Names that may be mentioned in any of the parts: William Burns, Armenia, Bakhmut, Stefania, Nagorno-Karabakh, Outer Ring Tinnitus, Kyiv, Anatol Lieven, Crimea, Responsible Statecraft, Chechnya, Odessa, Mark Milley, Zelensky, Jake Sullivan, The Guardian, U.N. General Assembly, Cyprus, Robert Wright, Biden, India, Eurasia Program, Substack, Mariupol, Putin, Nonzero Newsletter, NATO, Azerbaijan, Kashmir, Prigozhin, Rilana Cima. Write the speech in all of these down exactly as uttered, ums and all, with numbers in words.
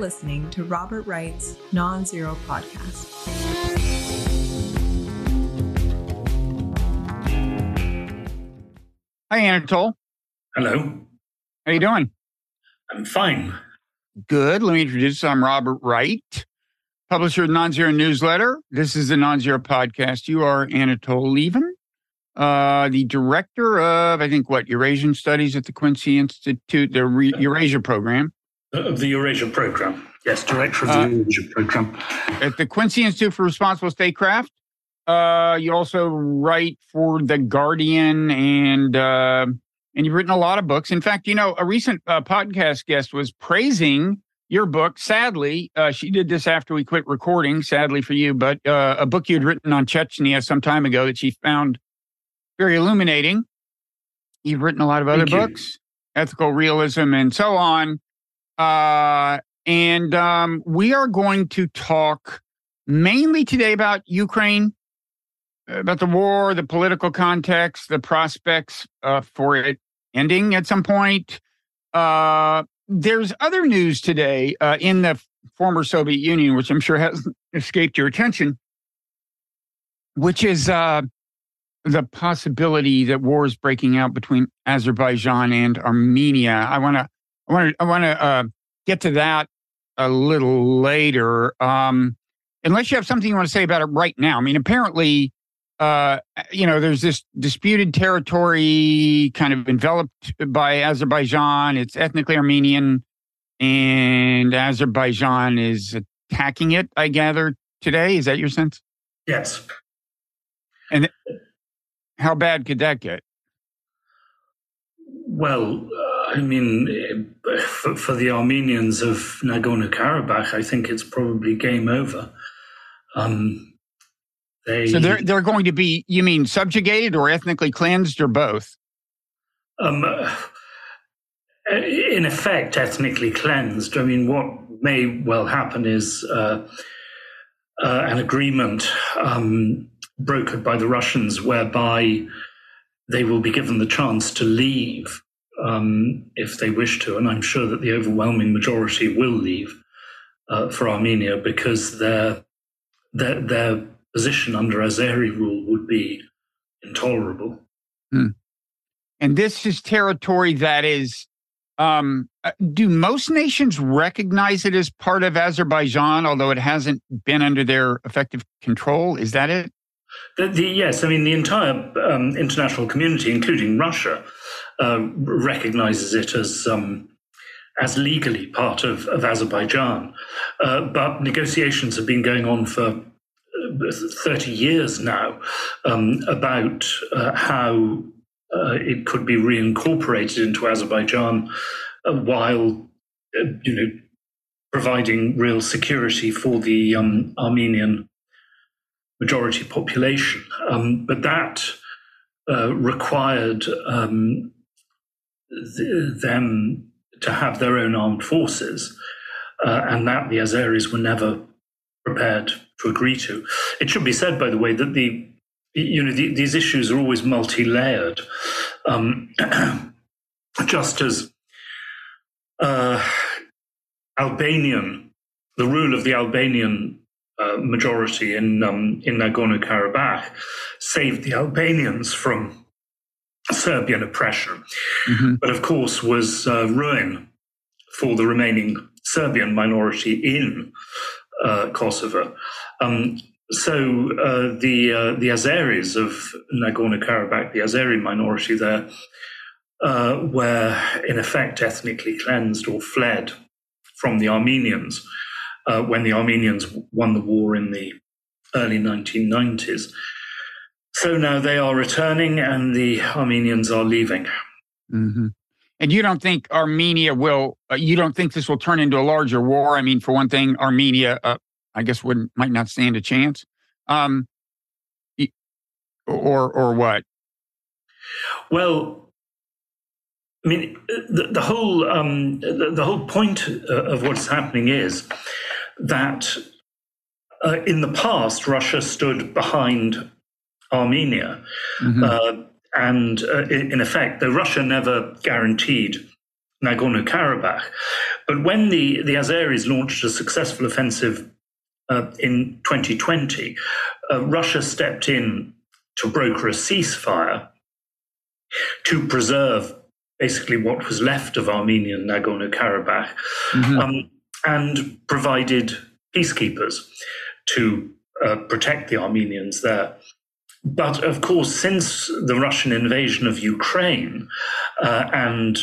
listening to Robert Wright's Nonzero Podcast. Hi, Anatol. Hello. How you doing? I'm fine. Good. Let me introduce you. I'm Robert Wright, publisher of Nonzero Newsletter. This is the Nonzero Podcast. You are Anatol Lieven, uh, the director of, I think, what, Eurasian Studies at the Quincy Institute, the Re- Eurasia Program. Of the Eurasia Program. Yes, director of the uh, Eurasia Program. At the Quincy Institute for Responsible Statecraft. Uh, you also write for The Guardian, and uh, and you've written a lot of books. In fact, you know, a recent uh, podcast guest was praising your book. Sadly, uh, she did this after we quit recording, sadly for you, but uh, a book you'd written on Chechnya some time ago that she found very illuminating. You've written a lot of other Thank books, you. Ethical Realism and so on. Uh, and um, we are going to talk mainly today about Ukraine, about the war, the political context, the prospects uh, for it ending at some point. Uh, There's other news today uh, in the former Soviet Union, which I'm sure hasn't escaped your attention, which is uh, the possibility that war is breaking out between Azerbaijan and Armenia. I want to, I want to, I want to uh, get to that a little later, um, unless you have something you want to say about it right now. I mean, apparently, uh, you know, there's this disputed territory kind of enveloped by Azerbaijan. It's ethnically Armenian, and Azerbaijan is attacking it, I gather, today. Is that your sense? Yes. And th- how bad could that get? Well, uh, I mean, for, for the Armenians of Nagorno-Karabakh, I think it's probably game over. Um They, so they're they're going to be, you mean, subjugated or ethnically cleansed or both? Um, uh, in effect, ethnically cleansed. I mean, what may well happen is uh, uh, an agreement um, brokered by the Russians, whereby they will be given the chance to leave um, if they wish to, and I'm sure that the overwhelming majority will leave uh, for Armenia, because their their their position under Azeri rule would be intolerable. Hmm. And this is territory that is, um, do most nations recognize it as part of Azerbaijan, although it hasn't been under their effective control? Is that it? The, the, yes. I mean, the entire um, international community, including Russia, uh, recognizes it as um, as legally part of, of Azerbaijan. Uh, but negotiations have been going on for thirty years now um, about uh, how uh, it could be reincorporated into Azerbaijan uh, while, uh, you know, providing real security for the um, Armenian majority population. Um, but that uh, required um, th- them to have their own armed forces, uh, and that the Azeris were never prepared to agree to. It should be said, by the way, that the you know the, these issues are always multi-layered. Um, just as uh, Albanian, the rule of the Albanian uh, majority in um, in Nagorno-Karabakh saved the Albanians from Serbian oppression, mm-hmm. but of course was uh, ruin for the remaining Serbian minority in Uh, Kosovo. Um, so uh, the uh, the Azeris of Nagorno-Karabakh, the Azeri minority there, uh, were in effect ethnically cleansed or fled from the Armenians uh, when the Armenians won the war in the early nineteen nineties. So now they are returning and the Armenians are leaving. Mm-hmm. And you don't think Armenia will, uh, you don't think this will turn into a larger war? I mean, for one thing, Armenia, uh, I guess, wouldn't, might not stand a chance. Um, or or what? Well, I mean, the, the whole um, the, the whole point of what's happening is that uh, in the past, Russia stood behind Armenia. Mm-hmm. Uh, And uh, in effect, though Russia never guaranteed Nagorno-Karabakh. But when the, the Azeris launched a successful offensive uh, in twenty twenty, uh, Russia stepped in to broker a ceasefire to preserve basically what was left of Armenian Nagorno-Karabakh, mm-hmm. um, and provided peacekeepers to uh, protect the Armenians there. But of course, since the Russian invasion of Ukraine uh, and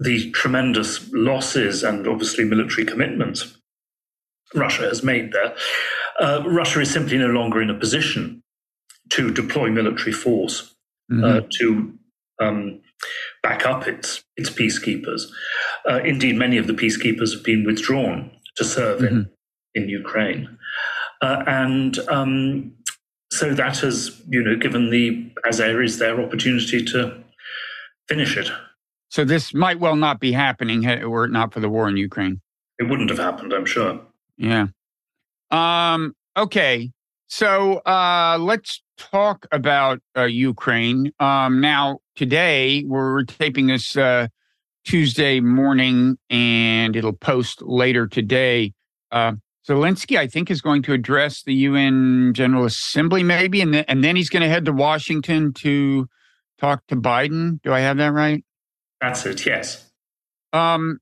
the tremendous losses and obviously military commitments Russia has made there, uh, Russia is simply no longer in a position to deploy military force mm-hmm. uh, to um, back up its its peacekeepers. Uh, indeed, many of the peacekeepers have been withdrawn to serve mm-hmm. in, in Ukraine. Uh, and um, so that has, you know, given the Azeris their opportunity to finish it. So this might well not be happening were it not for the war in Ukraine. It wouldn't have happened, I'm sure. Yeah. Um, okay. So uh, let's talk about uh, Ukraine. Um, now, today, we're taping this uh, Tuesday morning, and it'll post later today. Uh, Zelensky, I think, is going to address the U N General Assembly, maybe, and, th- and then he's going to head to Washington to talk to Biden. Do I have that right? That's it, yes. Um,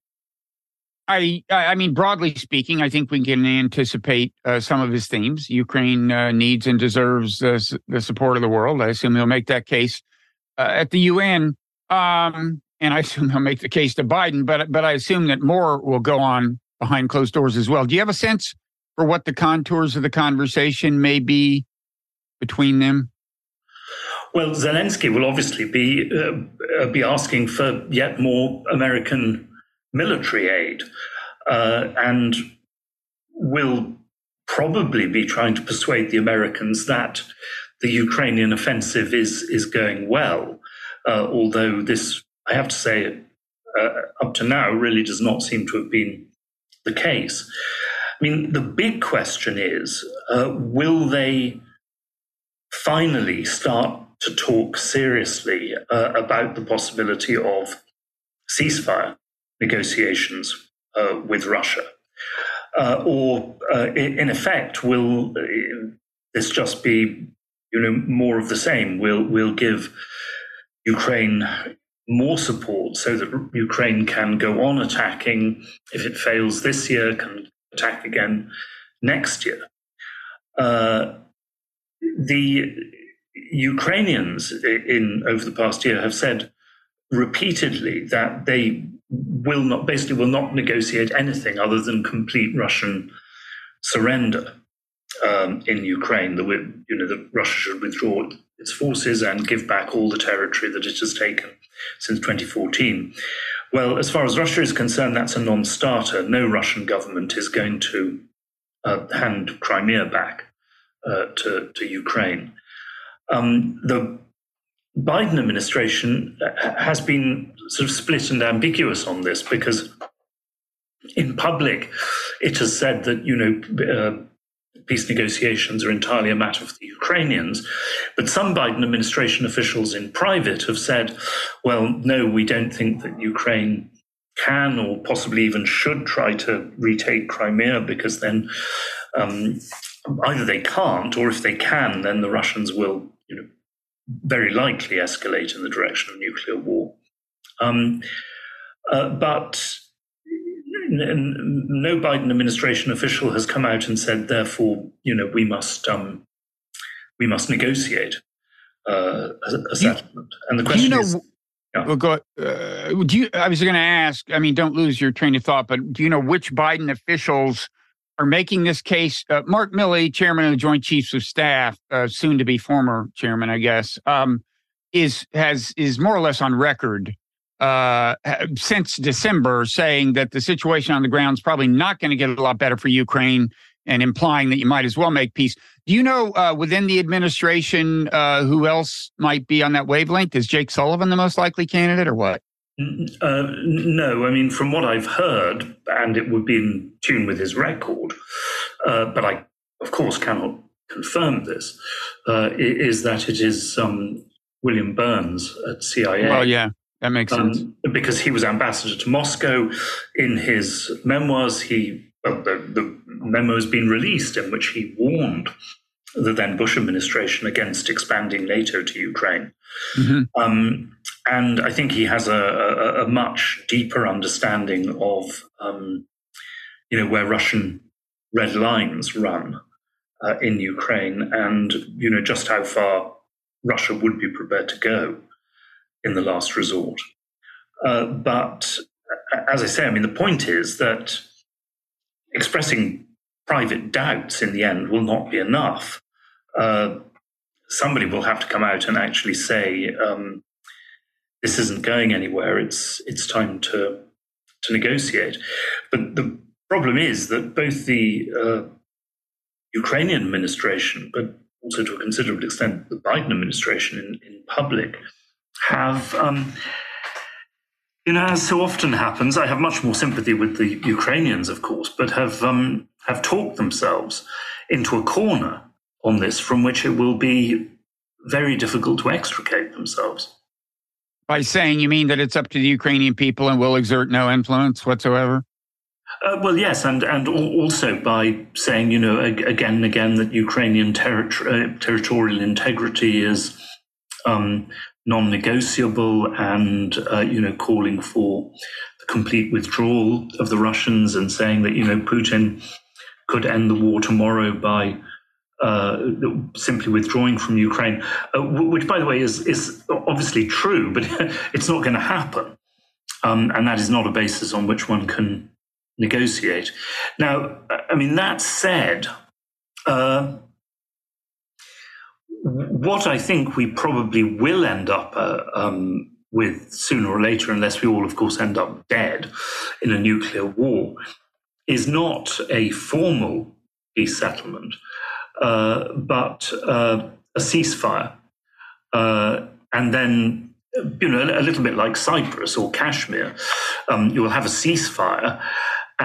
I I mean, broadly speaking, I think we can anticipate uh, some of his themes. Ukraine uh, needs and deserves uh, the support of the world. I assume he'll make that case uh, at the U N, um, and I assume he'll make the case to Biden, but, but I assume that more will go on behind closed doors as well. Do you have a sense for what the contours of the conversation may be between them? Well, Zelensky will obviously be uh, be asking for yet more American military aid, uh, and will probably be trying to persuade the Americans that the Ukrainian offensive is is going well. Uh, although this, I have to say, uh, up to now, really does not seem to have been the case. I mean, the big question is: uh, will they finally start to talk seriously uh, about the possibility of ceasefire negotiations uh, with Russia? Uh, or, uh, in effect, will this just be, you know, more of the same? We'll, we'll give Ukraine more support so that Ukraine can go on attacking. If it fails this year, can attack again next year. Uh, the... Ukrainians in over the past year have said repeatedly that they will not, basically will not negotiate anything other than complete Russian surrender um, in Ukraine. The, you know, that Russia should withdraw its forces and give back all the territory that it has taken since twenty fourteen. Well, as far as Russia is concerned, that's a non-starter. No Russian government is going to uh, hand Crimea back uh, to, to Ukraine. Um, the Biden administration has been sort of split and ambiguous on this, because in public it has said that, you know, uh, peace negotiations are entirely a matter of the Ukrainians. But some Biden administration officials in private have said, well, no, we don't think that Ukraine can or possibly even should try to retake Crimea, because then um, either they can't, or if they can, then the Russians will, you know, very likely escalate in the direction of nuclear war. Um, uh, but n- no Biden administration official has come out and said, therefore, you know, we must um, we must negotiate uh, a, a settlement. You, and the question do you know, is, yeah. we'll go. Uh, do you? I was going to ask. I mean, don't lose your train of thought. But do you know which Biden officials are making this case? Uh, Mark Milley, chairman of the Joint Chiefs of Staff, uh, soon to be former chairman, I guess, um, is has is more or less on record uh, since December saying that the situation on the ground is probably not going to get a lot better for Ukraine, and implying that you might as well make peace. Do you know uh, within the administration uh, who else might be on that wavelength? Is Jake Sullivan the most likely candidate, or what? Uh, no, I mean, from what I've heard, and it would be in tune with his record, uh, but I, of course, cannot confirm this, uh, is that it is um, William Burns at C I A. Well, yeah, That makes um, sense. Because he was ambassador to Moscow. In his memoirs, he well, the, the memo has been released in which he warned the then Bush administration against expanding NATO to Ukraine. Mm-hmm. Um, and I think he has a, a, a much deeper understanding of, um, you know, where Russian red lines run uh, in Ukraine and, you know, just how far Russia would be prepared to go in the last resort. Uh, but as I say, I mean, the point is that expressing private doubts in the end will not be enough. Uh, somebody will have to come out and actually say, um, this isn't going anywhere. It's it's time to to negotiate. But the problem is that both the uh, Ukrainian administration, but also to a considerable extent the Biden administration in, in public, have, um, you know, as so often happens, I have much more sympathy with the Ukrainians, of course, but have um, have talked themselves into a corner on this from which it will be very difficult to extricate themselves. By saying, you mean that it's up to the Ukrainian people and will exert no influence whatsoever? Uh, well, yes, and, and also by saying, you know, again and again that Ukrainian terri- uh, territorial integrity is um, non-negotiable and, uh, you know, calling for the complete withdrawal of the Russians and saying that, you know, Putin could end the war tomorrow by Uh, simply withdrawing from Ukraine, uh, which, by the way, is is obviously true, but it's not going to happen. Um, and that is not a basis on which one can negotiate. Now, I mean, that said, uh, what I think we probably will end up uh, um, with sooner or later, unless we all, of course, end up dead in a nuclear war, is not a formal peace settlement, Uh, but uh, a ceasefire, uh, and then, you know, a little bit like Cyprus or Kashmir, um, you will have a ceasefire,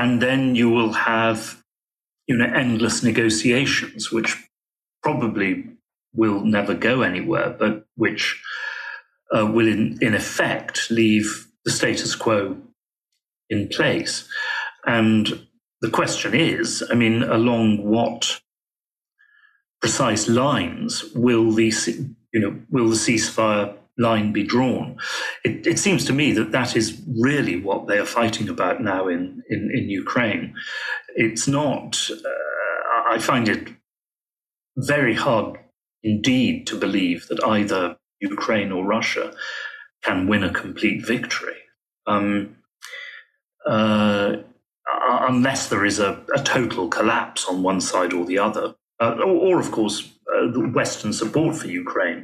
and then you will have, you know, endless negotiations, which probably will never go anywhere, but which uh, will, in, in effect, leave the status quo in place. And the question is, I mean, along what precise lines will the, you know, will the ceasefire line be drawn? It, it seems to me that that is really what they are fighting about now in, in, in Ukraine. It's not, uh, I find it very hard indeed to believe that either Ukraine or Russia can win a complete victory, um, uh, unless there is a, a total collapse on one side or the other. Uh, or, or, of course, uh, the Western support for Ukraine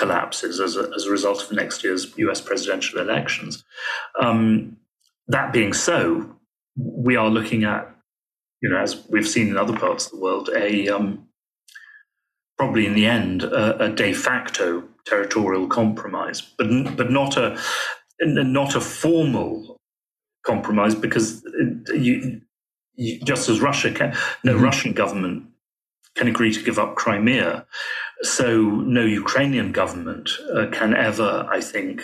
collapses as a, as a result of next year's U S presidential elections. Um, that being so, we are looking at, you know, as we've seen in other parts of the world, a um, probably in the end a, a de facto territorial compromise, but but not a not a formal compromise, because you, you, just as Russia can, no mm-hmm. Russian government can agree to give up Crimea, so no Ukrainian government uh, can ever, I think,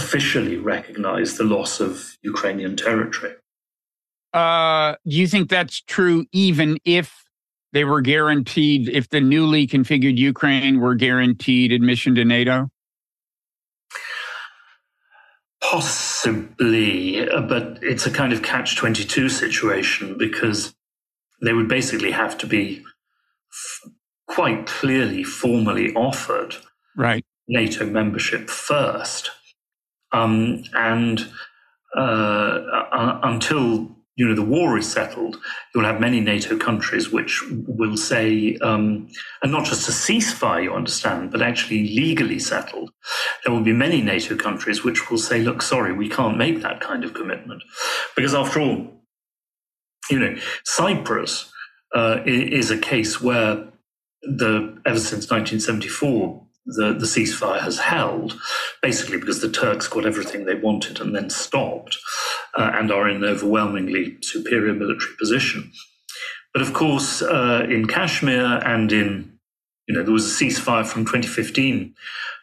officially recognize the loss of Ukrainian territory. Uh, do you think that's true even if they were guaranteed, if the newly configured Ukraine were guaranteed admission to NATO? Possibly, but it's a kind of catch twenty-two situation, because they would basically have to be quite clearly formally offered right. NATO membership first. Um, and uh, uh, until, you know, the war is settled, you'll have many NATO countries which will say, um, and not just a ceasefire, you understand, but actually legally settled. There will be many NATO countries which will say, look, sorry, we can't make that kind of commitment. Because after all, you know, Cyprus Uh, is a case where the ever since nineteen seventy-four, the, the ceasefire has held, basically because the Turks got everything they wanted and then stopped, uh, and are in an overwhelmingly superior military position. But of course, uh, in Kashmir and in, you know, there was a ceasefire from twenty fifteen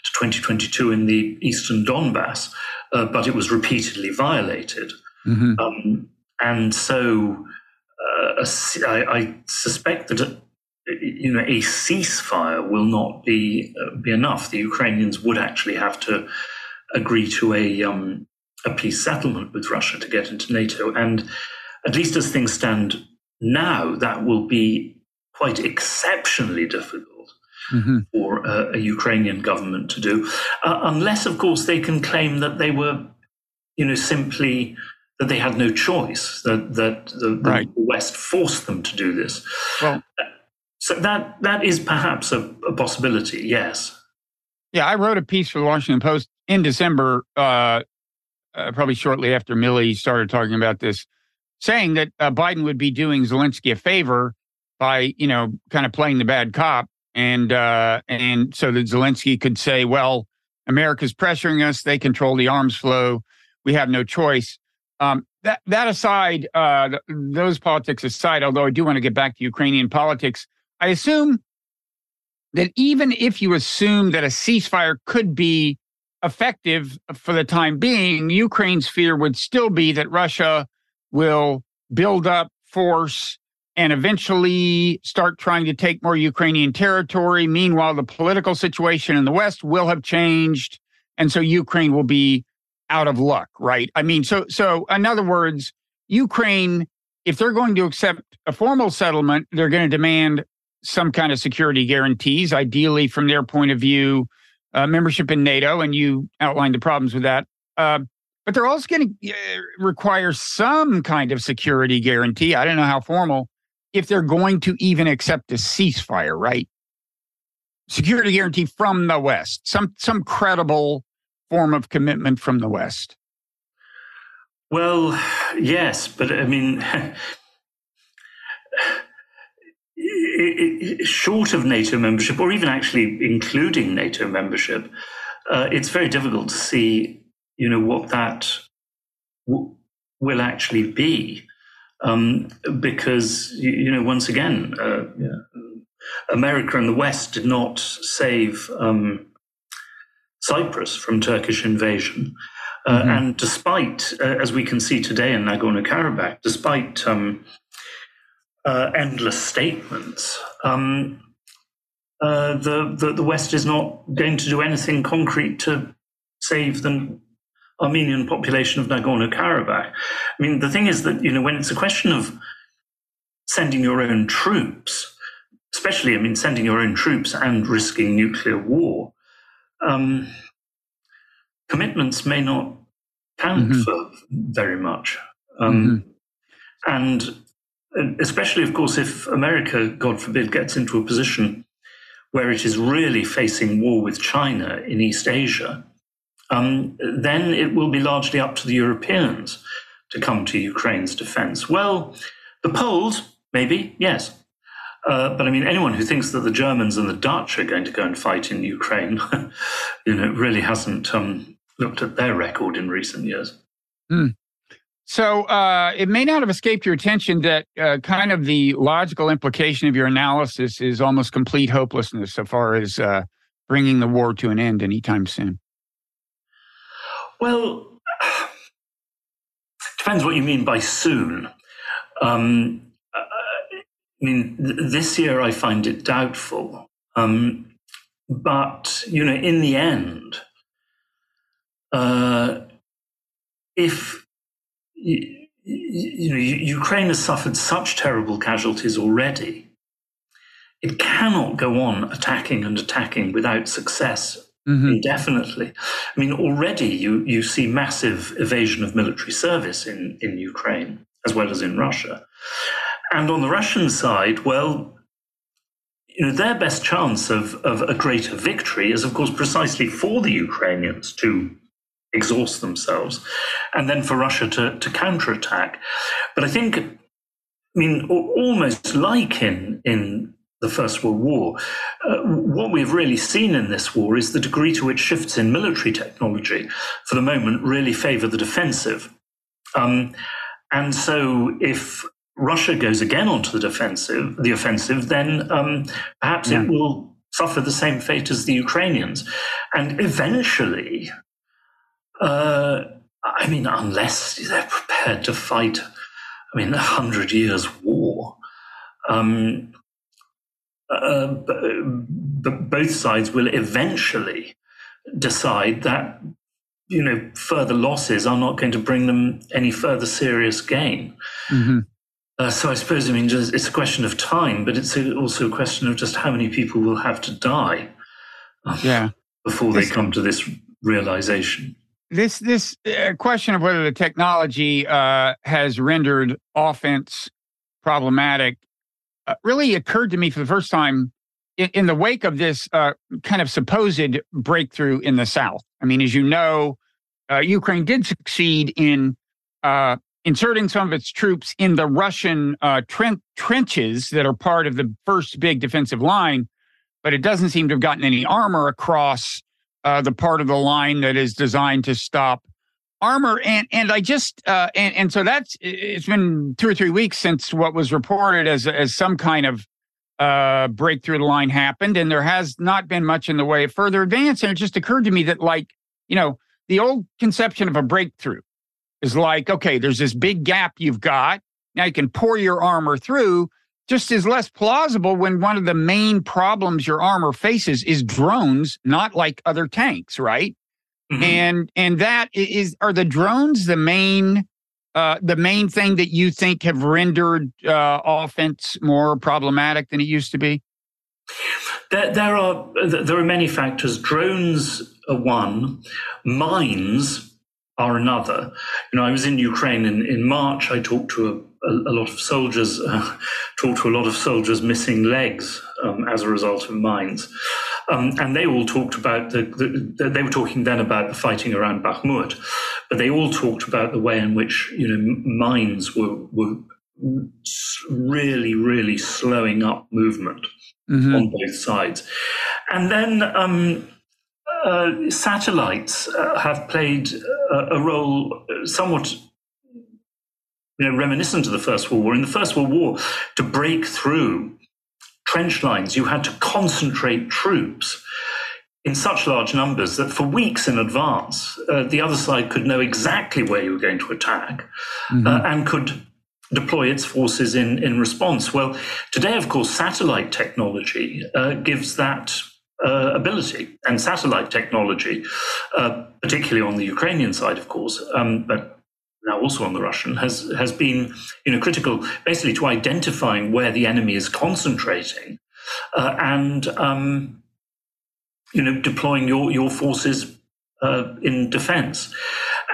to twenty twenty-two in the eastern Donbass, uh, but it was repeatedly violated. Mm-hmm. Um, and so uh, a, I, I suspect that a, you know, a ceasefire will not be uh, be enough. The Ukrainians would actually have to agree to a um, a peace settlement with Russia to get into NATO. And at least as things stand now, that will be quite exceptionally difficult. Mm-hmm. for uh, a Ukrainian government to do, uh, unless, of course, they can claim that they were, you know, simply that they had no choice, that that the, right. the West forced them to do this. Well, so that that is perhaps a, a possibility, yes. Yeah, I wrote a piece for the Washington Post in December, uh, uh, probably shortly after Milley started talking about this, saying that uh, Biden would be doing Zelensky a favor by, you know, kind of playing the bad cop. And uh, and so that Zelensky could say, well, America's pressuring us. They control the arms flow. We have no choice. Um, that that aside, uh, th- those politics aside, although I do want to get back to Ukrainian politics, I assume that even if you assume that a ceasefire could be effective for the time being, Ukraine's fear would still be that Russia will build up force and eventually start trying to take more Ukrainian territory. Meanwhile, the political situation in the West will have changed, and so Ukraine will be out of luck, right? I mean, so so in other words, Ukraine, if they're going to accept a formal settlement, they're going to demand some kind of security guarantees, ideally from their point of view, uh, membership in NATO, and you outlined the problems with that. Uh, but they're also going to require some kind of security guarantee. I don't know how formal. If they're going to even accept a ceasefire, right? Security guarantee from the West, some some credible form of commitment from the West. Well, yes, but I mean, it, it, short of NATO membership, or even actually including NATO membership, uh, it's very difficult to see, you know, what that w- will actually be. Um, because, you know, once again, uh, yeah. America and the West did not save um, Cyprus from Turkish invasion. Uh, mm-hmm. And despite, uh, as we can see today in Nagorno-Karabakh, despite um, uh, endless statements, um, uh, the, the, the West is not going to do anything concrete to save them. Armenian population of Nagorno-Karabakh. I mean, the thing is that, you know, when it's a question of sending your own troops, especially, I mean, sending your own troops and risking nuclear war, um, commitments may not count mm-hmm. for very much. Um, mm-hmm. And especially, of course, if America, God forbid, gets into a position where it is really facing war with China in East Asia, Um, then it will be largely up to the Europeans to come to Ukraine's defense. Well, the Poles, maybe, yes. Uh, but I mean, anyone who thinks that the Germans and the Dutch are going to go and fight in Ukraine, you know, really hasn't um, looked at their record in recent years. Mm. So uh, it may not have escaped your attention that uh, kind of the logical implication of your analysis is almost complete hopelessness so far as uh, bringing the war to an end anytime soon. Well, depends what you mean by soon. Um, I mean, th- this year I find it doubtful. Um, but, you know, in the end, uh, if, you, you know, Ukraine has suffered such terrible casualties already, it cannot go on attacking and attacking without success. Mm-hmm. Indefinitely. I mean, already you, you see massive evasion of military service in, in Ukraine, as well as in Russia. And on the Russian side, well, you know, their best chance of, of a greater victory is, of course, precisely for the Ukrainians to exhaust themselves and then for Russia to, to counterattack. But I think, I mean, almost like in in the First World War, uh, what we've really seen in this war is the degree to which shifts in military technology, for the moment, really favor the defensive. Um, and so if Russia goes again onto the defensive, the offensive, then um, perhaps yeah. it will suffer the same fate as the Ukrainians. And eventually, Uh, I mean, unless they're prepared to fight, I mean, a hundred years war. Um, uh, but both sides will eventually decide that, you know, further losses are not going to bring them any further serious gain. Mm-hmm. Uh, so I suppose, I mean, just, it's a question of time, but it's a, also a question of just how many people will have to die um, yeah. before they this, come to this realization. This this uh, question of whether the technology uh, has rendered offense problematic uh, really occurred to me for the first time in, in the wake of this uh, kind of supposed breakthrough in the South. I mean, as you know, uh, Ukraine did succeed in uh, inserting some of its troops in the Russian uh, tren- trenches that are part of the first big defensive line, but it doesn't seem to have gotten any armor across uh, the part of the line that is designed to stop armor. And and I just uh, and and so that's it's been two or three weeks since what was reported as as some kind of uh, breakthrough the line happened, and there has not been much in the way of further advance. And it just occurred to me that, like, you know, the old conception of a breakthrough is like, okay, there's this big gap you've got. Now you can pour your armor through. Just is less plausible when one of the main problems your armor faces is drones, not like other tanks, right? Mm-hmm. And and that is, are the drones the main uh, the main thing that you think have rendered uh, offense more problematic than it used to be? There, there are there are many factors. Drones are one. Mines are another. You know, I was in Ukraine in, in March. I talked to a, a lot of soldiers, uh, talked to a lot of soldiers missing legs um, as a result of mines. Um, and they all talked about, the, the, they were talking then about the fighting around Bakhmut, but they all talked about the way in which, you know, mines were, were really, really slowing up movement mm-hmm. on both sides. And then, um, Uh, satellites uh, have played uh, a role somewhat, you know, reminiscent of the First World War. In the First World War, to break through trench lines, you had to concentrate troops in such large numbers that for weeks in advance, uh, the other side could know exactly where you were going to attack mm-hmm. uh, and could deploy its forces in, in response. Well, today, of course, satellite technology uh, gives that Uh, ability, and satellite technology, uh, particularly on the Ukrainian side, of course, um, but now also on the Russian, has has been, you know, critical basically to identifying where the enemy is concentrating, uh, and um, you know, deploying your your forces uh, in defence.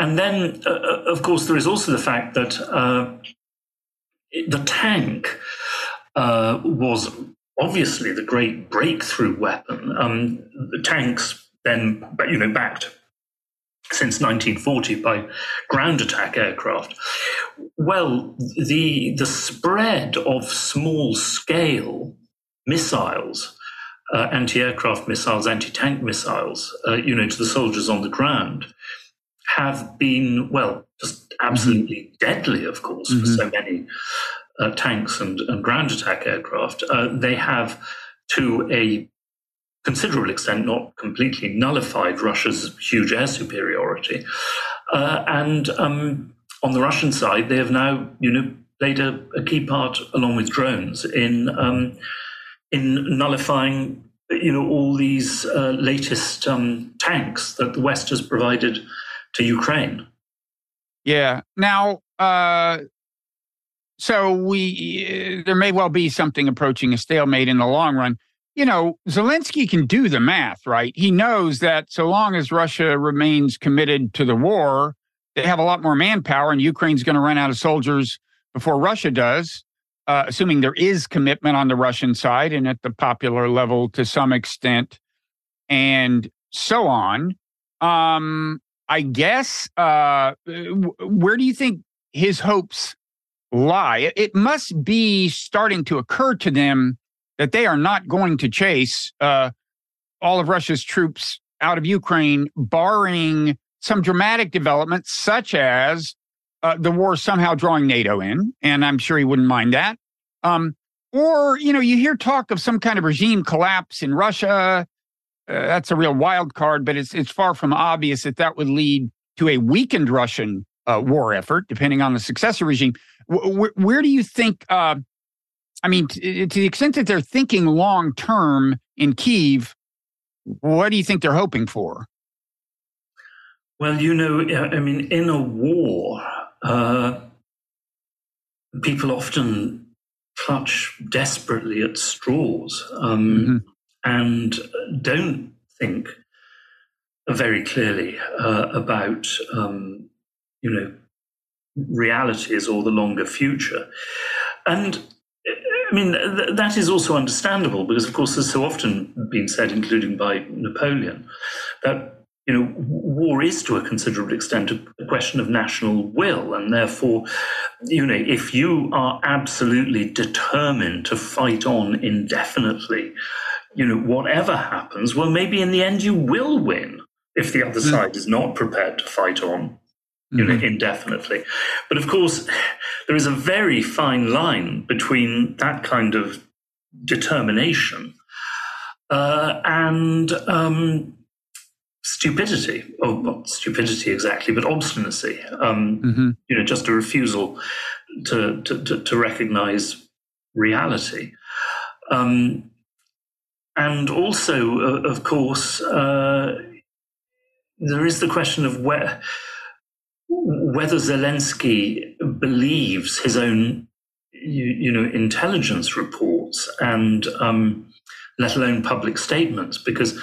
And then, uh, of course, there is also the fact that uh, the tank uh, was obviously the great breakthrough weapon. Um, the tanks then, you know, backed since nineteen forty by ground attack aircraft. Well, the the spread of small scale missiles, uh, anti-aircraft missiles, anti-tank missiles, uh, you know, to the soldiers on the ground have been, well, just absolutely mm-hmm. deadly, of course, mm-hmm. for so many Uh, tanks and, and ground attack aircraft, uh, they have, to a considerable extent, not completely nullified Russia's huge air superiority. Uh, and um, on the Russian side, they have now, you know, played a, a key part, along with drones, in um, in nullifying, you know, all these uh, latest um, tanks that the West has provided to Ukraine. Yeah. Now. Uh... So we, there may well be something approaching a stalemate in the long run. You know, Zelensky can do the math, right? He knows that so long as Russia remains committed to the war, they have a lot more manpower, and Ukraine's going to run out of soldiers before Russia does, uh, assuming there is commitment on the Russian side and at the popular level to some extent, and so on. Um, I guess, uh, where do you think his hopes lie? It must be starting to occur to them that they are not going to chase uh, all of Russia's troops out of Ukraine, barring some dramatic development, such as uh, the war somehow drawing NATO in, and I'm sure he wouldn't mind that. Um, or, you know, you hear talk of some kind of regime collapse in Russia. Uh, that's a real wild card, but it's it's far from obvious that that would lead to a weakened Russian uh, war effort, depending on the successor regime. Where, where do you think, uh, I mean, to, to the extent that they're thinking long term in Kyiv, what do you think they're hoping for? Well, you know, I mean, in a war, uh, people often clutch desperately at straws um, mm-hmm. and don't think very clearly uh, about, um, you know, realities or the longer future. And I mean, th- that is also understandable because, of course, there's so often been said, including by Napoleon, that, you know, war is to a considerable extent a question of national will. And therefore, you know, if you are absolutely determined to fight on indefinitely, you know, whatever happens, well, maybe in the end you will win if the other mm-hmm. side is not prepared to fight on, you mm-hmm. know, indefinitely. But of course, there is a very fine line between that kind of determination uh, and um, stupidity, or oh, not stupidity exactly, but obstinacy, um, mm-hmm. you know, just a refusal to, to, to, to recognize reality. Um, And also, uh, of course, uh, there is the question of where, whether Zelensky believes his own, you, you know, intelligence reports and um, let alone public statements, because,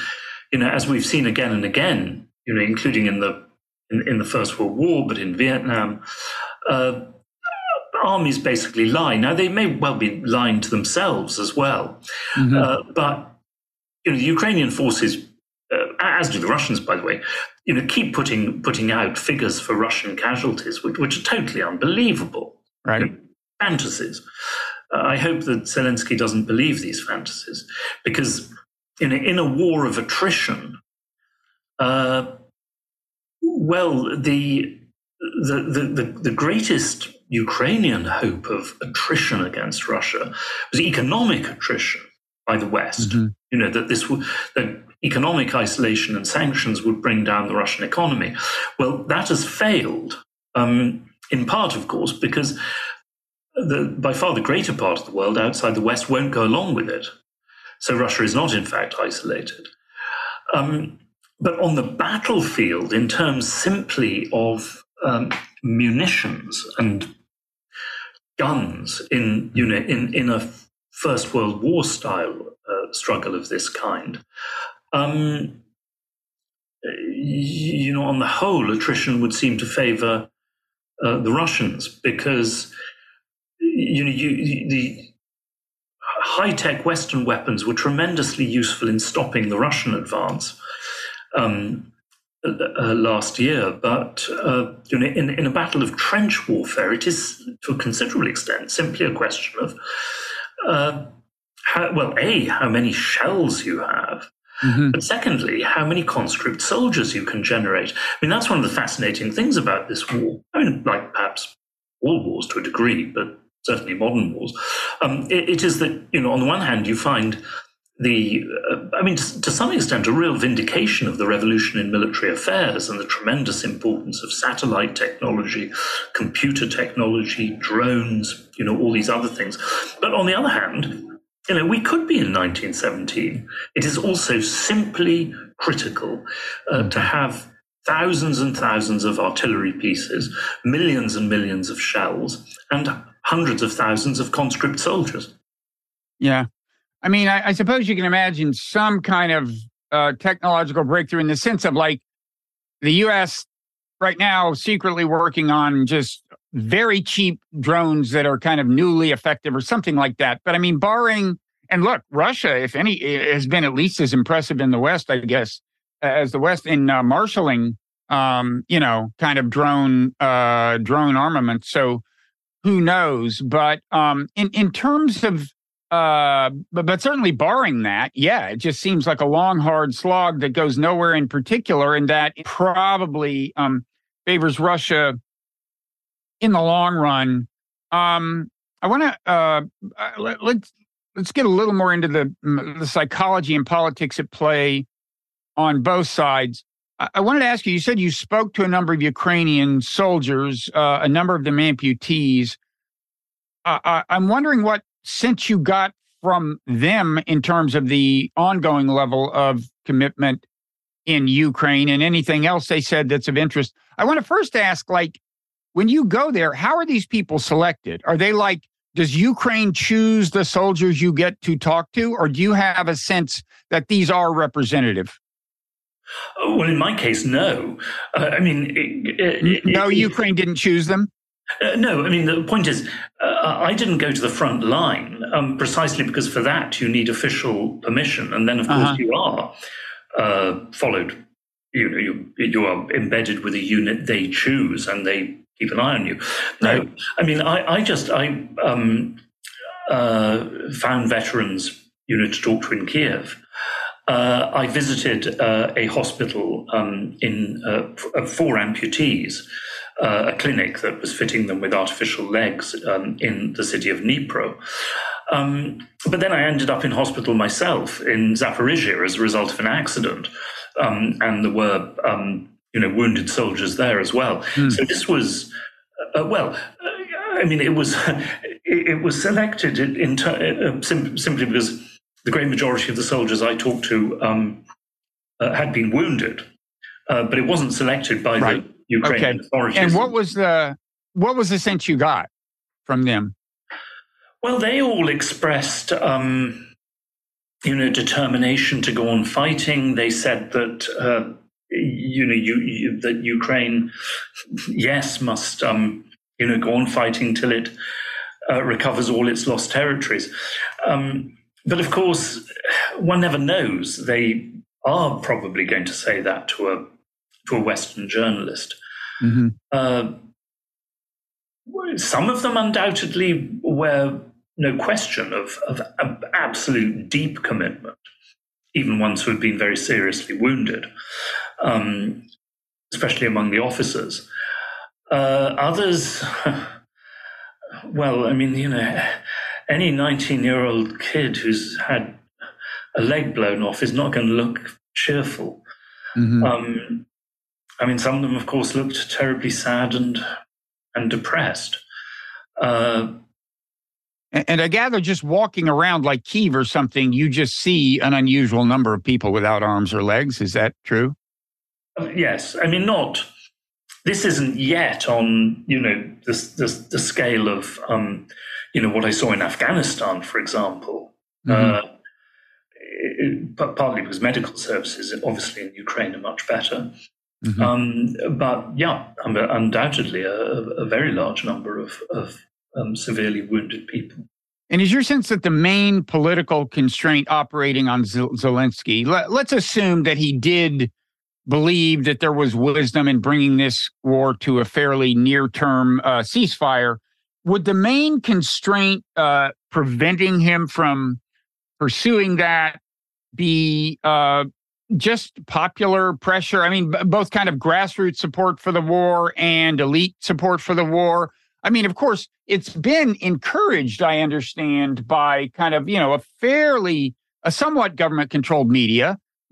you know, as we've seen again and again, you know, including in the in, in the First World War, but in Vietnam, uh, armies basically lie. Now, they may well be lying to themselves as well, mm-hmm. uh, but. You know, the Ukrainian forces, uh, as do the Russians, by the way, you know, keep putting putting out figures for Russian casualties, which, which are totally unbelievable. Right. You know, fantasies. Uh, I hope that Zelensky doesn't believe these fantasies, because in a, in a war of attrition, uh, well, the the, the the the greatest Ukrainian hope of attrition against Russia was economic attrition by the West. Mm-hmm. You know, that this w- that economic isolation and sanctions would bring down the Russian economy. Well, that has failed, um, in part, of course, because the, by far the greater part of the world outside the West won't go along with it. So Russia is not, in fact, isolated. Um, but on the battlefield, in terms simply of um, munitions and guns in, you know, in, in a First World War style Uh, struggle of this kind, um, you know, on the whole, attrition would seem to favour uh, the Russians because, you know, you, the high-tech Western weapons were tremendously useful in stopping the Russian advance um, uh, last year. But uh, you know, in, in a battle of trench warfare, it is to a considerable extent simply a question of. Uh, How, well, A, how many shells you have, mm-hmm. but secondly, how many conscript soldiers you can generate. I mean, that's one of the fascinating things about this war. I mean, like perhaps all wars to a degree, but certainly modern wars. Um, it, it is that, you know, on the one hand, you find the, uh, I mean, to, to some extent, a real vindication of the revolution in military affairs and the tremendous importance of satellite technology, computer technology, drones, you know, all these other things. But on the other hand, you know, we could be in nineteen seventeen. It is also simply critical uh, to have thousands and thousands of artillery pieces, millions and millions of shells, and hundreds of thousands of conscript soldiers. Yeah. I mean, I, I suppose you can imagine some kind of uh, technological breakthrough in the sense of, like, the U S right now secretly working on just very cheap drones that are kind of newly effective or something like that. But I mean, barring, and look, Russia, if any, has been at least as impressive in the West, I guess, as the West in uh, marshaling, um, you know, kind of drone uh, drone armament. So who knows? But um, in, in terms of, uh, but, but certainly barring that, yeah, it just seems like a long, hard slog that goes nowhere in particular, and that probably um, favors Russia in the long run. Um, I want to uh, let, let's let's get a little more into the the psychology and politics at play on both sides. I wanted to ask you, you said you spoke to a number of Ukrainian soldiers, uh, a number of them amputees. Uh, I, I'm wondering what sense you got from them in terms of the ongoing level of commitment in Ukraine and anything else they said that's of interest. I want to first ask, like, when you go there, how are these people selected? Are they like, does Ukraine choose the soldiers you get to talk to, or do you have a sense that these are representative? Well, in my case, no. Uh, I mean, it, it, no, it, Ukraine didn't choose them. Uh, no, I mean, the point is, uh, I didn't go to the front line um, precisely because for that you need official permission, and then of course uh-huh. you are uh, followed. You know, you you are embedded with a unit they choose, and they keep an eye on you. No, right. I mean, I, I just I um, uh, found veterans unit to talk to in Kyiv. Uh, I visited uh, a hospital um, in uh, f- for amputees, uh, a clinic that was fitting them with artificial legs um, in the city of Dnipro. Um, but then I ended up in hospital myself in Zaporizhia as a result of an accident, um, and there were um, you know wounded soldiers there as well. Mm. So this was uh, well, I mean, it was it was selected in ter- sim- simply because. The great majority of the soldiers I talked to um, uh, had been wounded, uh, but it wasn't selected by right. the Ukrainian okay. authorities. And what was the what was the sense you got from them? Well, they all expressed, um, you know, determination to go on fighting. They said that, uh, you know, you, you, that Ukraine, yes, must, um, you know, go on fighting till it uh, recovers all its lost territories. Um, But of course, one never knows. They are probably going to say that to a to a Western journalist. Mm-hmm. Uh, some of them undoubtedly were no question of, of, of absolute deep commitment, even ones who had been very seriously wounded, um, especially among the officers. Uh, others, well, I mean, you know... Any nineteen-year-old kid who's had a leg blown off is not going to look cheerful. Mm-hmm. Um, I mean, some of them, of course, looked terribly sad and and depressed. Uh, and, and I gather just walking around like Kyiv or something, you just see an unusual number of people without arms or legs. Is that true? Yes. I mean, not... This isn't yet on, you know, this, this, the scale of, um, you know, what I saw in Afghanistan, for example. Mm-hmm. Uh, it, but partly because medical services, obviously, in Ukraine are much better. Mm-hmm. Um, but yeah, undoubtedly, a, a very large number of, of um, severely wounded people. And is your sense that the main political constraint operating on Zelensky? Let, let's assume that he did. Believe that there was wisdom in bringing this war to a fairly near-term uh, ceasefire. Would the main constraint uh, preventing him from pursuing that be uh, just popular pressure? I mean, b- both kind of grassroots support for the war and elite support for the war. I mean, of course, it's been encouraged, I understand, by kind of, you know, a fairly, a somewhat government-controlled media,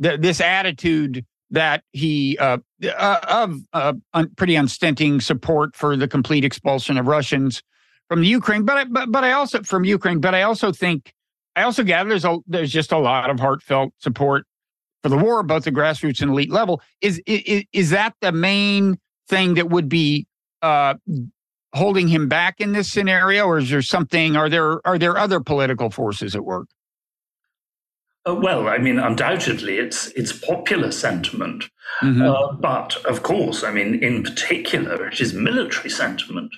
th- this attitude that he uh, uh, of uh, un- pretty unstinting support for the complete expulsion of Russians from the Ukraine, but I, but but I also from Ukraine, but I also think I also gather there's a, there's just a lot of heartfelt support for the war, both the grassroots and elite level. Is is is that the main thing that would be uh, holding him back in this scenario, or is there something? Are there are there other political forces at work? Uh, well, I mean, undoubtedly, it's it's popular sentiment. Mm-hmm. Uh, but, of course, I mean, in particular, it is military sentiment.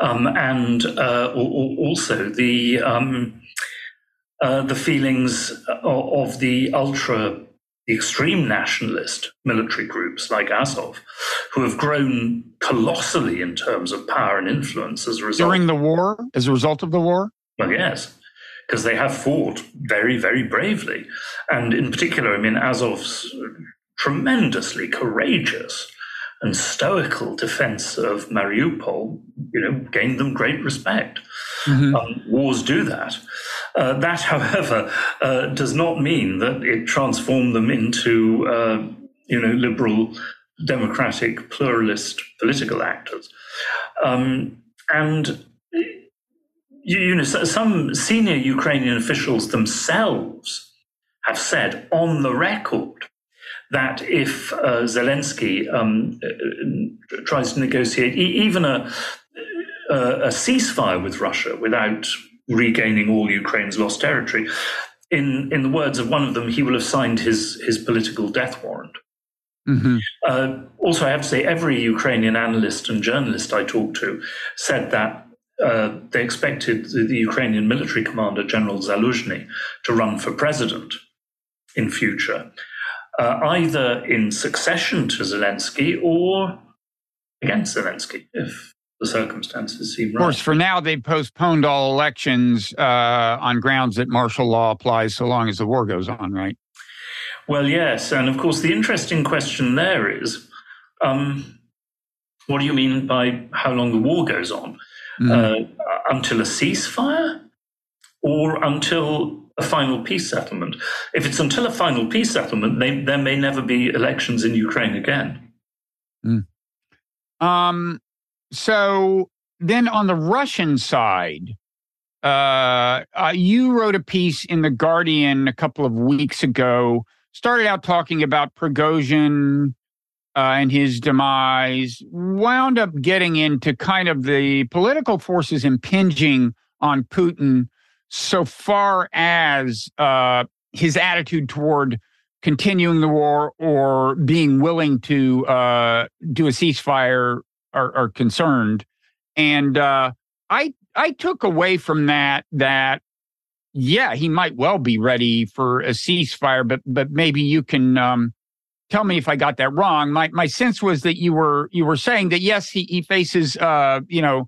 Um, and uh, also the um, uh, the feelings of the ultra, the extreme nationalist military groups like Azov, who have grown colossally in terms of power and influence as a result. During the war? As a result of the war? Well, yes. Because they have fought very, very bravely. And in particular, I mean, Azov's tremendously courageous and stoical defense of Mariupol, you know, gained them great respect. Mm-hmm. Um, wars do that. Uh, that, however, uh, does not mean that it transformed them into, uh, you know, liberal democratic, pluralist political actors. Um, and, you, you know, some senior Ukrainian officials themselves have said on the record that if uh, Zelensky um, tries to negotiate even a, a ceasefire with Russia without regaining all Ukraine's lost territory, in, in the words of one of them, he will have signed his, his political death warrant. Mm-hmm. Uh, also, I have to say, every Ukrainian analyst and journalist I talked to said that uh, they expected the, the Ukrainian military commander, General Zaluzhny, to run for president in future, uh, either in succession to Zelensky or against Zelensky, if the circumstances seem right. Of course, for now, they've postponed all elections uh, on grounds that martial law applies so long as the war goes on, right? Well, yes. And of course, the interesting question there is, um, what do you mean by how long the war goes on? Mm. Uh, until a ceasefire or until a final peace settlement? If it's until a final peace settlement, they, there may never be elections in Ukraine again. Mm. Um, so then on the Russian side, uh, uh, you wrote a piece in The Guardian a couple of weeks ago. Started out talking about Prigozhin uh, and his demise, wound up getting into kind of the political forces impinging on Putin so far as uh, his attitude toward continuing the war or being willing to uh, do a ceasefire are, are concerned. And uh, I I took away from that that yeah, he might well be ready for a ceasefire, but but maybe you can um, tell me if I got that wrong. My my sense was that you were you were saying that yes, he he faces uh, you know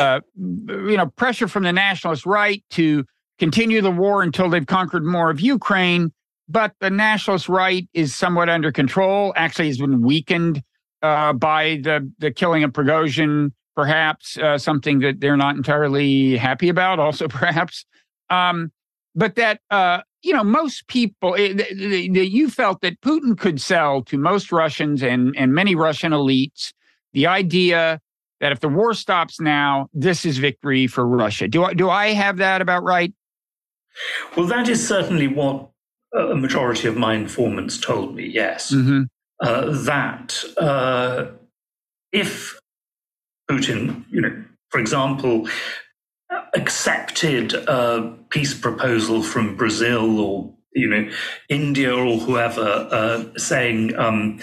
uh, you know pressure from the nationalist right to continue the war until they've conquered more of Ukraine, but the nationalist right is somewhat under control. Actually, has been weakened uh, by the the killing of Prigozhin, perhaps uh, something that they're not entirely happy about. Also, perhaps. Um, but that, uh, you know, most people, it, it, it, you felt that Putin could sell to most Russians and, and many Russian elites the idea that if the war stops now, this is victory for Russia. Do I, do I have that about right? Well, that is certainly what a majority of my informants told me, yes. Mm-hmm. uh, that uh, if Putin, you know, for example, accepted a peace proposal from Brazil or, you know, India or whoever uh, saying, um,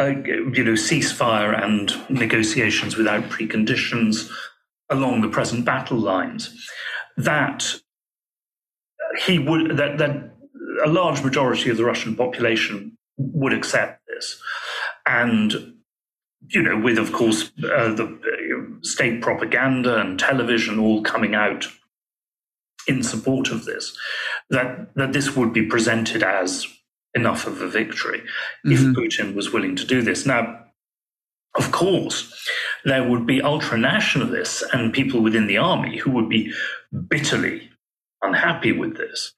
uh, you know, ceasefire and negotiations without preconditions along the present battle lines, that he would, that, that a large majority of the Russian population would accept this. And, you know, with, of course, uh, the state propaganda and television all coming out in support of this, that, that this would be presented as enough of a victory mm-hmm. if Putin was willing to do this. Now, of course, there would be ultra-nationalists and people within the army who would be bitterly unhappy with this.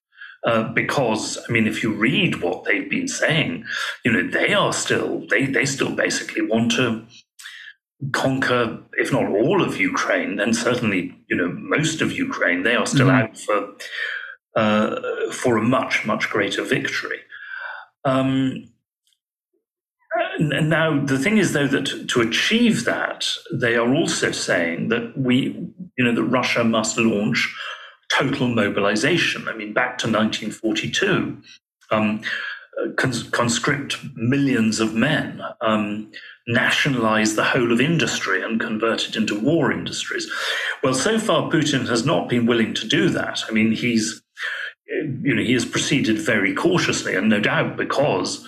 Uh, because, I mean, if you read what they've been saying, you know, they are still, they, they still basically want to conquer, if not all of Ukraine, then certainly, you know, most of Ukraine. They are still mm-hmm. out for uh, for a much, much greater victory. Um, now, the thing is, though, that to achieve that, they are also saying that we, you know, that Russia must launch total mobilization. I mean, back to nineteen forty-two, um, cons- conscript millions of men, um, nationalize the whole of industry and convert it into war industries. Well, so far, Putin has not been willing to do that. I mean, he's, you know, he has proceeded very cautiously, and no doubt because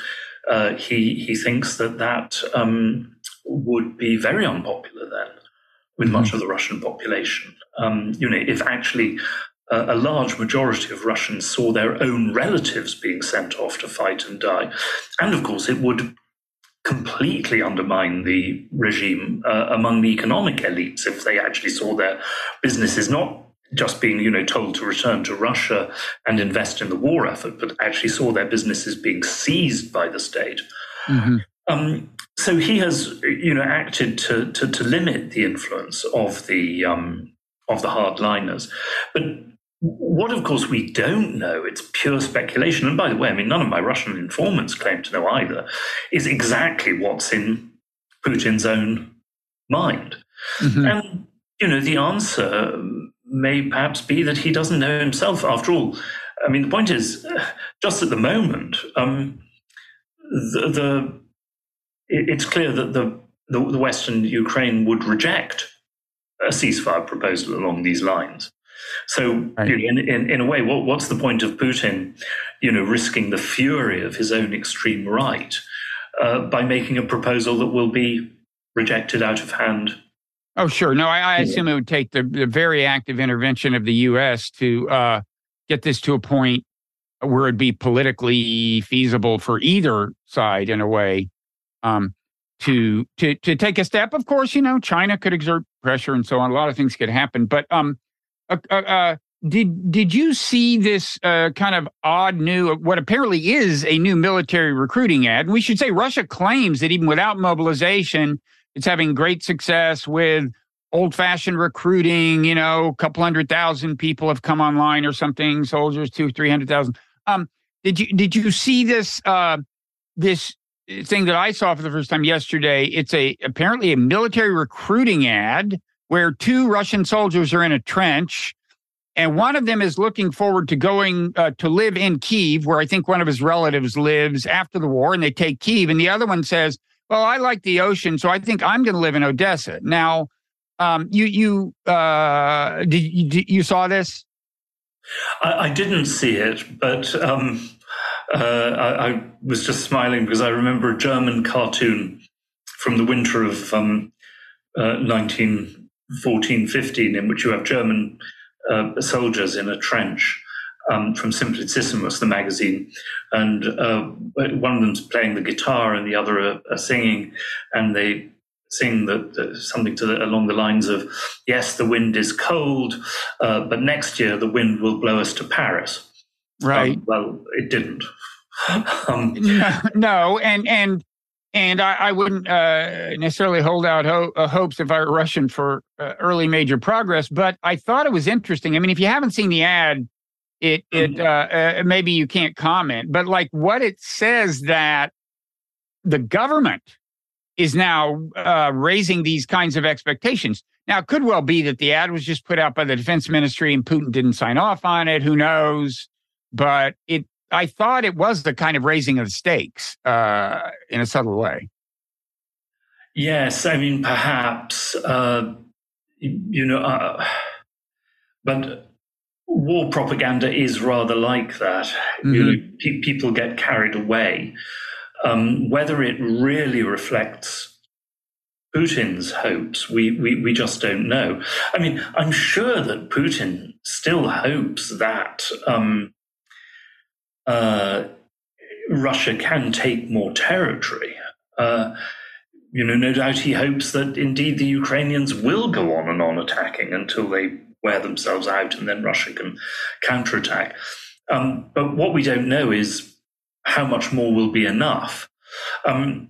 uh, he he thinks that that um, would be very unpopular then with much of the Russian population. Um, you know, if actually uh, a large majority of Russians saw their own relatives being sent off to fight and die. And of course, it would completely undermine the regime uh, among the economic elites if they actually saw their businesses not just being, you know, told to return to Russia and invest in the war effort, but actually saw their businesses being seized by the state. Mm-hmm. Um, So he has, you know, acted to to, to limit the influence of the um, of the hardliners. But what, of course, we don't know, it's pure speculation, and by the way, I mean, none of my Russian informants claim to know either, is exactly what's in Putin's own mind. Mm-hmm. And, you know, the answer may perhaps be that he doesn't know himself. After all, I mean, the point is, just at the moment, um, the, the it's clear that the, the, the Western Ukraine would reject a ceasefire proposal along these lines. So, right. you know, in, in, in a way, what, what's the point of Putin, you know, risking the fury of his own extreme right uh, by making a proposal that will be rejected out of hand? Oh, sure. No, I, I assume it would take the, the very active intervention of the U S to uh, get this to a point where it'd be politically feasible for either side, in a way, um, to to to take a step. Of course, you know, China could exert pressure and so on. A lot of things could happen, but. Um, Uh, uh, did did you see this uh, kind of odd new, what apparently is a new military recruiting ad? And we should say Russia claims that even without mobilization, it's having great success with old-fashioned recruiting. You know, a couple hundred thousand people have come online or something. Soldiers, two, three hundred thousand. Um, did you did you see this uh, this thing that I saw for the first time yesterday? It's a apparently a military recruiting ad, where two Russian soldiers are in a trench, and one of them is looking forward to going uh, to live in Kyiv, where I think one of his relatives lives after the war, and they take Kyiv. And the other one says, well, I like the ocean, so I think I'm going to live in Odessa. Now, um, you you, uh, did, you you saw this? I, I didn't see it, but um, uh, I, I was just smiling because I remember a German cartoon from the winter of um, uh, nineteen fourteen, fifteen, in which you have German uh, soldiers in a trench um, from Simplicissimus, the magazine, and uh, one of them's playing the guitar and the other are, are singing, and they sing the, the, something to the, along the lines of, yes, the wind is cold, uh, but next year the wind will blow us to Paris. Right. Um, well, it didn't. um, no, no, and and And I, I wouldn't uh, necessarily hold out ho- uh, hopes if I were Russian for uh, early major progress, but I thought it was interesting. I mean, if you haven't seen the ad, it, it uh, uh, maybe you can't comment, but like what it says that the government is now uh, raising these kinds of expectations. Now, it could well be that the ad was just put out by the defense ministry and Putin didn't sign off on it. Who knows? But it. I thought it was the kind of raising of the stakes uh, in a subtle way. Yes, I mean, perhaps, uh, you know, uh, but war propaganda is rather like that. Mm-hmm. You know, pe- people get carried away. Um, whether it really reflects Putin's hopes, we, we, we just don't know. I mean, I'm sure that Putin still hopes that... Um, Uh, Russia can take more territory. Uh, you know, no doubt he hopes that indeed the Ukrainians will go on and on attacking until they wear themselves out and then Russia can counterattack. Um, but what we don't know is how much more will be enough. Um,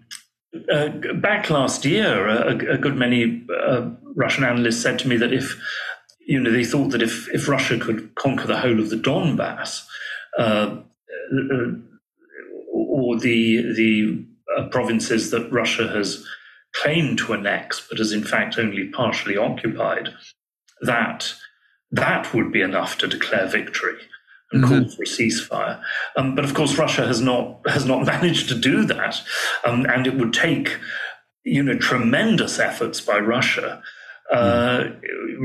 uh, back last year, a, a good many uh, Russian analysts said to me that if, you know, they thought that if, if Russia could conquer the whole of the Donbass, uh, Uh, or the the uh, provinces that Russia has claimed to annex, but has in fact only partially occupied, that that would be enough to declare victory and mm-hmm. call for a ceasefire. Um, but of course, Russia has not has not managed to do that, um, and it would take you know tremendous efforts by Russia. Uh,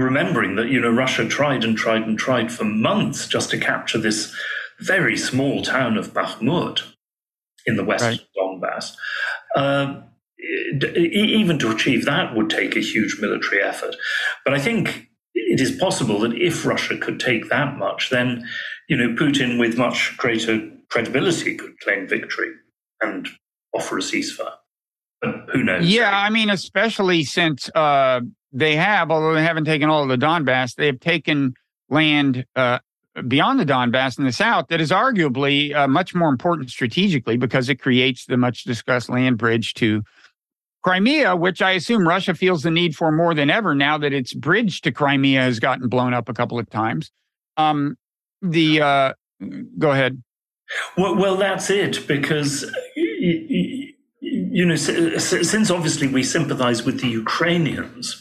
remembering that you know Russia tried and tried and tried for months just to capture this very small town of Bakhmut in the west right. of Donbass. Uh, even to achieve that would take a huge military effort. But I think it is possible that if Russia could take that much, then you know Putin, with much greater credibility, could claim victory and offer a ceasefire. But who knows? Yeah, I mean, especially since uh, they have, although they haven't taken all of the Donbass, they have taken land uh, beyond the Donbass in the south that is arguably uh, much more important strategically because it creates the much discussed land bridge to Crimea, which I assume Russia feels the need for more than ever now that its bridge to Crimea has gotten blown up a couple of times. Um, the uh, go ahead. Well, well, that's it, because, you know, since obviously we sympathize with the Ukrainians,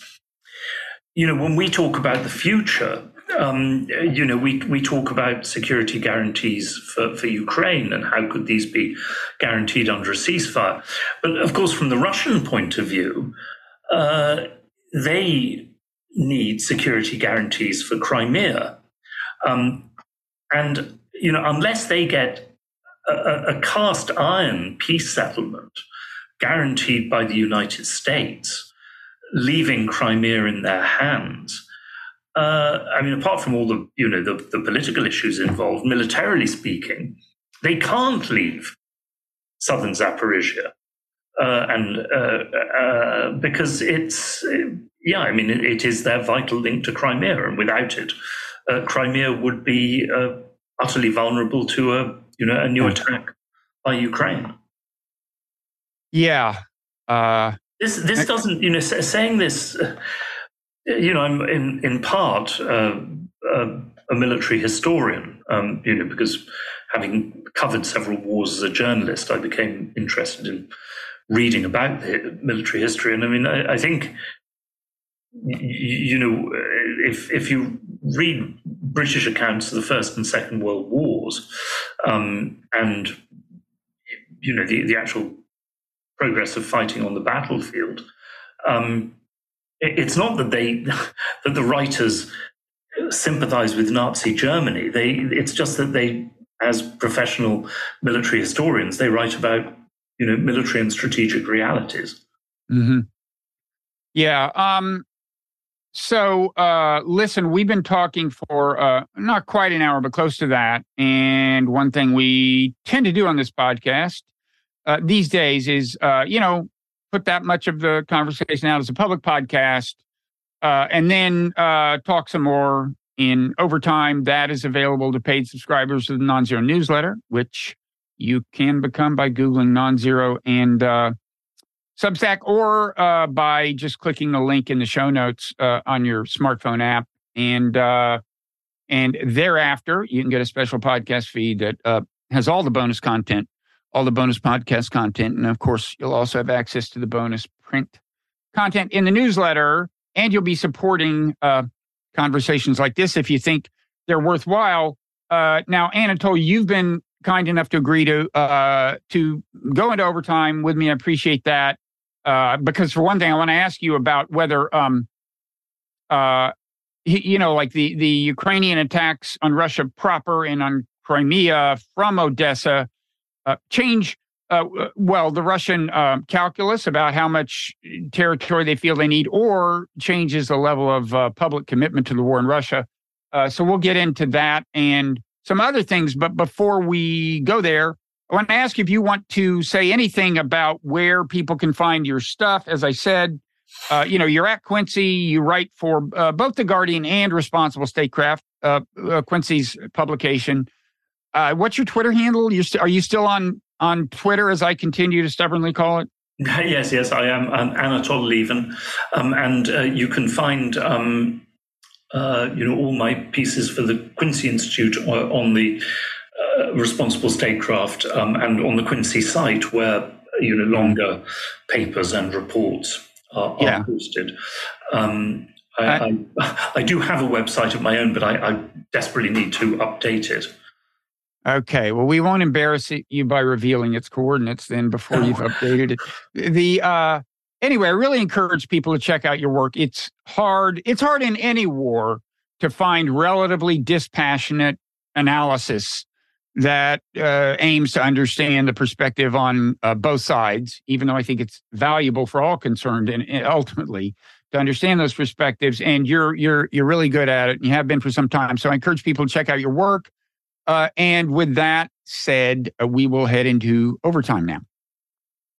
you know, when we talk about the future, um, you know, we, we talk about security guarantees for, for Ukraine and how could these be guaranteed under a ceasefire. But of course, from the Russian point of view, uh, they need security guarantees for Crimea. Um, and, you know, unless they get a, a cast iron peace settlement guaranteed by the United States, leaving Crimea in their hands, Uh, I mean, apart from all the, you know, the, the political issues involved, militarily speaking, they can't leave southern Zaporizhia, uh, and uh, uh, because it's, yeah, I mean, it, it is their vital link to Crimea, and without it, uh, Crimea would be uh, utterly vulnerable to a, you know, a new attack by Ukraine. Yeah, uh, this this I- doesn't, you know, saying this. Uh, You know, I'm in, in part uh, uh, a military historian, um, you know, because having covered several wars as a journalist, I became interested in reading about the military history. And I mean, I, I think, you know, if if you read British accounts of the First and Second World Wars, um, and, you know, the, the actual progress of fighting on the battlefield, um it's not that they, that the writers sympathize with Nazi Germany. They, it's just that they, as professional military historians, they write about, you know, military and strategic realities. Mm-hmm. Yeah. Um, so, uh, listen, we've been talking for uh, not quite an hour, but close to that. And one thing we tend to do on this podcast uh, these days is, uh, you know, put that much of the conversation out as a public podcast, uh, and then uh, talk some more in overtime. That is available to paid subscribers of the Nonzero Newsletter, which you can become by Googling Nonzero and uh, Substack, or uh, by just clicking the link in the show notes uh, on your smartphone app. And uh, and thereafter, you can get a special podcast feed that uh, has all the bonus content. all the bonus podcast content. And of course, you'll also have access to the bonus print content in the newsletter, and you'll be supporting uh, conversations like this if you think they're worthwhile. Uh, now, Anatol, you've been kind enough to agree to uh, to go into overtime with me. I appreciate that. Uh, because for one thing, I want to ask you about whether, um, uh, you know, like the, the Ukrainian attacks on Russia proper and on Crimea from Odessa Uh, change, uh, well, the Russian uh, calculus about how much territory they feel they need, or changes the level of uh, public commitment to the war in Russia. Uh, so we'll get into that and some other things. But before we go there, I want to ask if you want to say anything about where people can find your stuff. As I said, uh, you know, you're at Quincy. You write for uh, both The Guardian and Responsible Statecraft, uh, uh, Quincy's publication. Uh, what's your Twitter handle? You're st- are you still on, on Twitter, as I continue to stubbornly call it? Yes, yes, I am. I'm Anatol Lieven. Um, and uh, you can find um, uh, you know, all my pieces for the Quincy Institute on the uh, Responsible Statecraft um, and on the Quincy site, where, you know, longer papers and reports are, are yeah. posted. Um, I, I, I, I do have a website of my own, but I, I desperately need to update it. Okay, well, we won't embarrass you by revealing its coordinates then before you've updated it. The uh, anyway, I really encourage people to check out your work. It's hard. It's hard in any war to find relatively dispassionate analysis that uh, aims to understand the perspective on uh, both sides, even though I think it's valuable for all concerned and, and ultimately to understand those perspectives. And you're you're you're really good at it, and you have been for some time. So I encourage people to check out your work. Uh, and with that said, uh, we will head into overtime now.